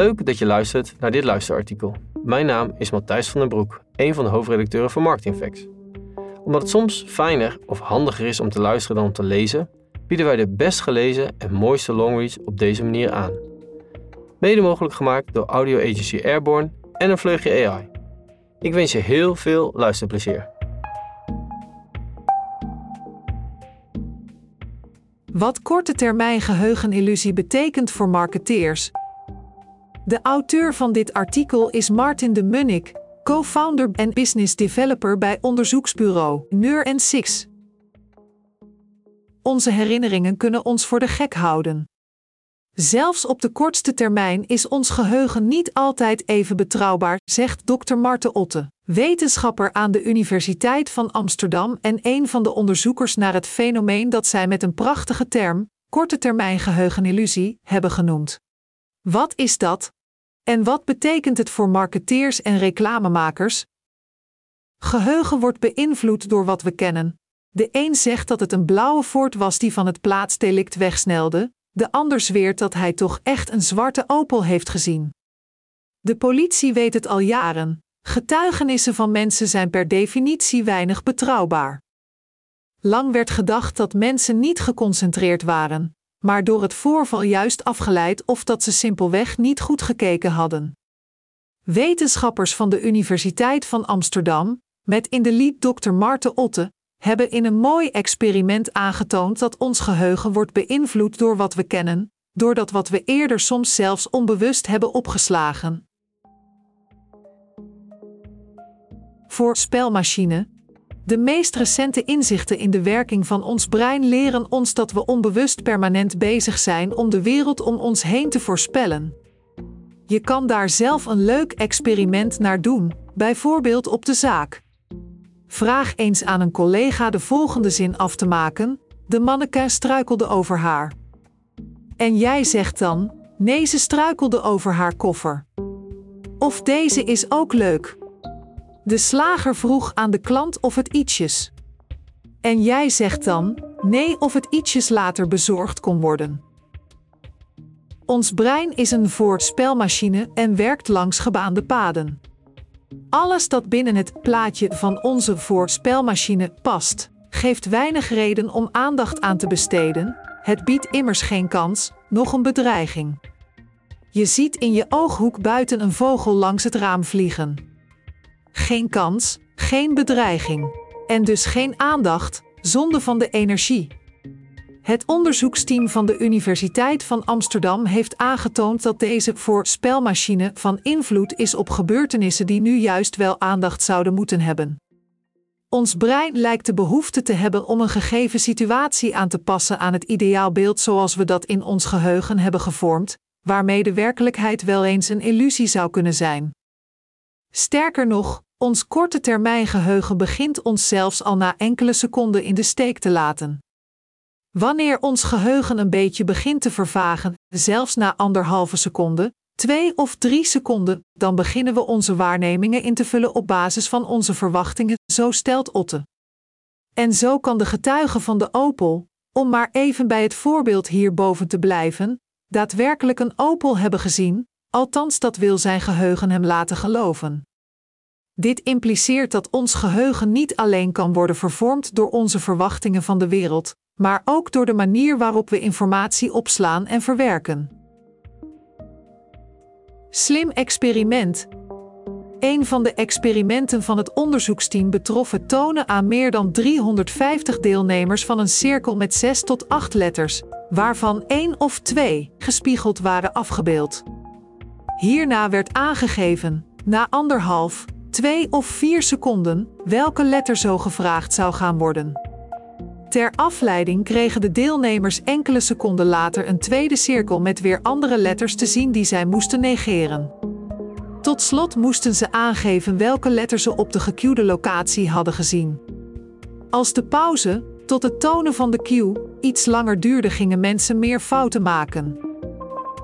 Leuk dat je luistert naar dit luisterartikel. Mijn naam is Matthijs van den Broek, een van de hoofdredacteuren van Marketingfacts. Omdat het soms fijner of handiger is om te luisteren dan om te lezen, bieden wij de best gelezen en mooiste longreads op deze manier aan. Mede mogelijk gemaakt door Audio Agency Airborne en een vleugje AI. Ik wens je heel veel luisterplezier. Wat kortetermijngeheugenillusie betekent voor marketeers. De auteur van dit artikel is Martin de Munnik, co-founder en business developer bij onderzoeksbureau Neur & Six. Onze herinneringen kunnen ons voor de gek houden. Zelfs op de kortste termijn is ons geheugen niet altijd even betrouwbaar, zegt dokter Marte Otten, wetenschapper aan de Universiteit van Amsterdam en een van de onderzoekers naar het fenomeen dat zij met een prachtige term, kortetermijngeheugenillusie, hebben genoemd. Wat is dat? En wat betekent het voor marketeers en reclamemakers? Geheugen wordt beïnvloed door wat we kennen. De een zegt dat het een blauwe Ford was die van het plaatsdelict wegsnelde, de ander zweert dat hij toch echt een zwarte Opel heeft gezien. De politie weet het al jaren. Getuigenissen van mensen zijn per definitie weinig betrouwbaar. Lang werd gedacht dat mensen niet geconcentreerd waren, maar door het voorval juist afgeleid of dat ze simpelweg niet goed gekeken hadden. Wetenschappers van de Universiteit van Amsterdam, met in de lead dokter Marte Otten, hebben in een mooi experiment aangetoond dat ons geheugen wordt beïnvloed door wat we kennen, doordat wat we eerder soms zelfs onbewust hebben opgeslagen. Voor spelmachine. De meest recente inzichten in de werking van ons brein leren ons dat we onbewust permanent bezig zijn om de wereld om ons heen te voorspellen. Je kan daar zelf een leuk experiment naar doen, bijvoorbeeld op de zaak. Vraag eens aan een collega de volgende zin af te maken: de mannequin struikelde over haar. En jij zegt dan: nee, ze struikelde over haar koffer. Of deze is ook leuk. De slager vroeg aan de klant of het ietsjes. En jij zegt dan: nee, of het ietsjes later bezorgd kon worden. Ons brein is een voorspelmachine en werkt langs gebaande paden. Alles dat binnen het plaatje van onze voorspelmachine past, geeft weinig reden om aandacht aan te besteden. Het biedt immers geen kans, nog een bedreiging. Je ziet in je ooghoek buiten een vogel langs het raam vliegen. Geen kans, geen bedreiging. En dus geen aandacht, zonde van de energie. Het onderzoeksteam van de Universiteit van Amsterdam heeft aangetoond dat deze voorspelmachine van invloed is op gebeurtenissen die nu juist wel aandacht zouden moeten hebben. Ons brein lijkt de behoefte te hebben om een gegeven situatie aan te passen aan het ideaalbeeld zoals we dat in ons geheugen hebben gevormd, waarmee de werkelijkheid wel eens een illusie zou kunnen zijn. Sterker nog, ons kortetermijngeheugen begint ons zelfs al na enkele seconden in de steek te laten. Wanneer ons geheugen een beetje begint te vervagen, zelfs na 1,5 seconde, 2 of 3 seconden, dan beginnen we onze waarnemingen in te vullen op basis van onze verwachtingen, zo stelt Otte. En zo kan de getuige van de Opel, om maar even bij het voorbeeld hierboven te blijven, daadwerkelijk een Opel hebben gezien, althans dat wil zijn geheugen hem laten geloven. Dit impliceert dat ons geheugen niet alleen kan worden vervormd door onze verwachtingen van de wereld, maar ook door de manier waarop we informatie opslaan en verwerken. Slim experiment. Een van de experimenten van het onderzoeksteam betrof het tonen aan meer dan 350 deelnemers van een cirkel met 6 tot 8 letters, waarvan 1 of 2 gespiegeld waren afgebeeld. Hierna werd aangegeven, na 1,5, 2 of 4 seconden, welke letter zo gevraagd zou gaan worden. Ter afleiding kregen de deelnemers enkele seconden later een tweede cirkel met weer andere letters te zien die zij moesten negeren. Tot slot moesten ze aangeven welke letter ze op de gecuede locatie hadden gezien. Als de pauze, tot het tonen van de cue, iets langer duurde, gingen mensen meer fouten maken.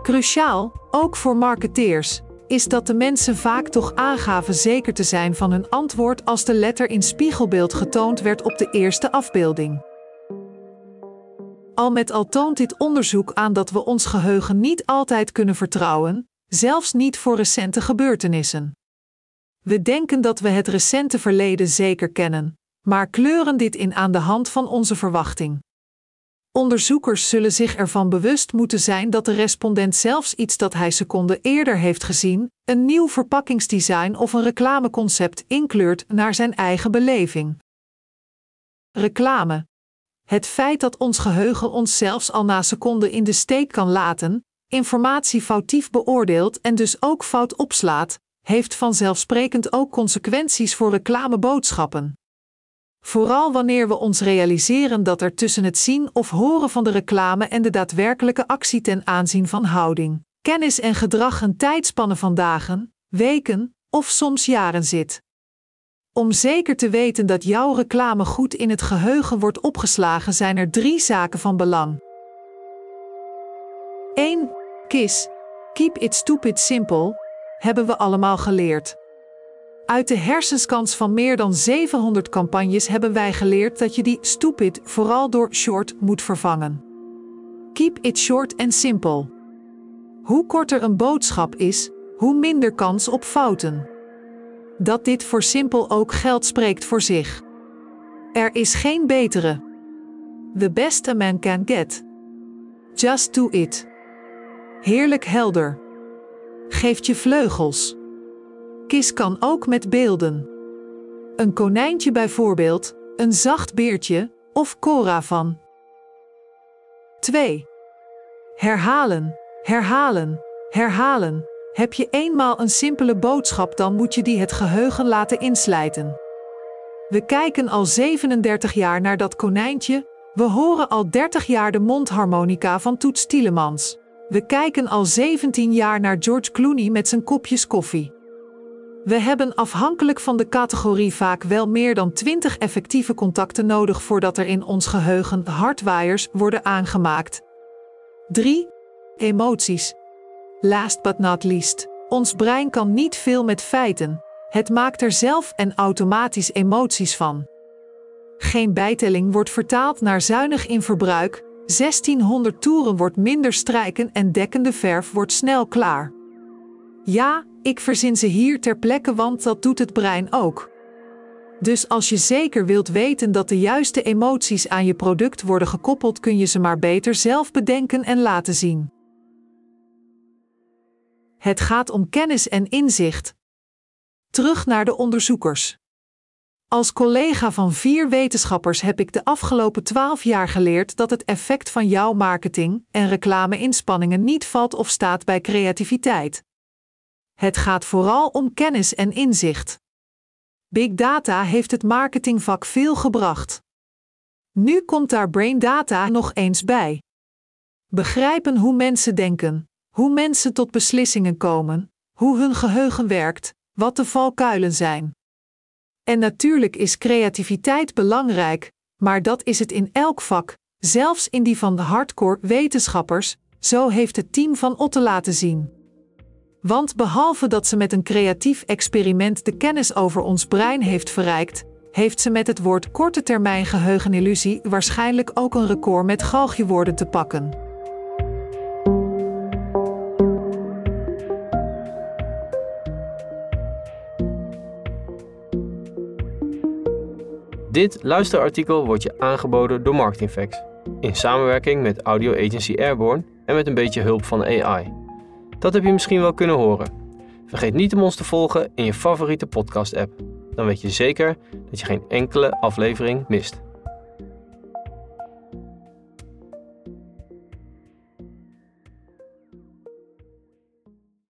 Cruciaal, ook voor marketeers, is dat de mensen vaak toch aangaven zeker te zijn van hun antwoord als de letter in spiegelbeeld getoond werd op de eerste afbeelding. Al met al toont dit onderzoek aan dat we ons geheugen niet altijd kunnen vertrouwen, zelfs niet voor recente gebeurtenissen. We denken dat we het recente verleden zeker kennen, maar kleuren dit in aan de hand van onze verwachting. Onderzoekers zullen zich ervan bewust moeten zijn dat de respondent zelfs iets dat hij seconden eerder heeft gezien, een nieuw verpakkingsdesign of een reclameconcept inkleurt naar zijn eigen beleving. Reclame. Het feit dat ons geheugen ons zelfs al na seconden in de steek kan laten, informatie foutief beoordeelt en dus ook fout opslaat, heeft vanzelfsprekend ook consequenties voor reclameboodschappen. Vooral wanneer we ons realiseren dat er tussen het zien of horen van de reclame en de daadwerkelijke actie ten aanzien van houding, kennis en gedrag een tijdspanne van dagen, weken of soms jaren zit. Om zeker te weten dat jouw reclame goed in het geheugen wordt opgeslagen, zijn er 3 zaken van belang. 1. KISS, Keep It Stupid Simple, hebben we allemaal geleerd. Uit de hersenskans van meer dan 700 campagnes hebben wij geleerd dat je die stupid vooral door short moet vervangen. Keep it short and simple. Hoe korter een boodschap is, hoe minder kans op fouten. Dat dit voor simpel ook geldt spreekt voor zich. Er is geen betere. The best a man can get. Just do it. Heerlijk helder. Geeft je vleugels. KISS kan ook met beelden. Een konijntje bijvoorbeeld, een zacht beertje of Cora van. 2. Herhalen, herhalen, herhalen. Heb je eenmaal een simpele boodschap, dan moet je die het geheugen laten inslijten. We kijken al 37 jaar naar dat konijntje. We horen al 30 jaar de mondharmonica van Toots Thielemans. We kijken al 17 jaar naar George Clooney met zijn kopjes koffie. We hebben afhankelijk van de categorie vaak wel meer dan 20 effectieve contacten nodig voordat er in ons geheugen hardwires worden aangemaakt. 3. Emoties. Last but not least. Ons brein kan niet veel met feiten. Het maakt er zelf en automatisch emoties van. Geen bijtelling wordt vertaald naar zuinig in verbruik. 1600 toeren wordt minder strijken en dekkende verf wordt snel klaar. Ja, ik verzin ze hier ter plekke, want dat doet het brein ook. Dus als je zeker wilt weten dat de juiste emoties aan je product worden gekoppeld, kun je ze maar beter zelf bedenken en laten zien. Het gaat om kennis en inzicht. Terug naar de onderzoekers. Als collega van 4 wetenschappers heb ik de afgelopen 12 jaar geleerd dat het effect van jouw marketing- en reclame-inspanningen niet valt of staat bij creativiteit. Het gaat vooral om kennis en inzicht. Big data heeft het marketingvak veel gebracht. Nu komt daar brain data nog eens bij. Begrijpen hoe mensen denken, hoe mensen tot beslissingen komen, hoe hun geheugen werkt, wat de valkuilen zijn. En natuurlijk is creativiteit belangrijk, maar dat is het in elk vak, zelfs in die van de hardcore wetenschappers, zo heeft het team van Otten laten zien. Want behalve dat ze met een creatief experiment de kennis over ons brein heeft verrijkt, heeft ze met het woord kortetermijngeheugenillusie waarschijnlijk ook een record met galgjewoorden te pakken. Dit luisterartikel wordt je aangeboden door Marketingfacts, in samenwerking met Audio Agency Airborne en met een beetje hulp van AI. Dat heb je misschien wel kunnen horen. Vergeet niet om ons te volgen in je favoriete podcast-app. Dan weet je zeker dat je geen enkele aflevering mist.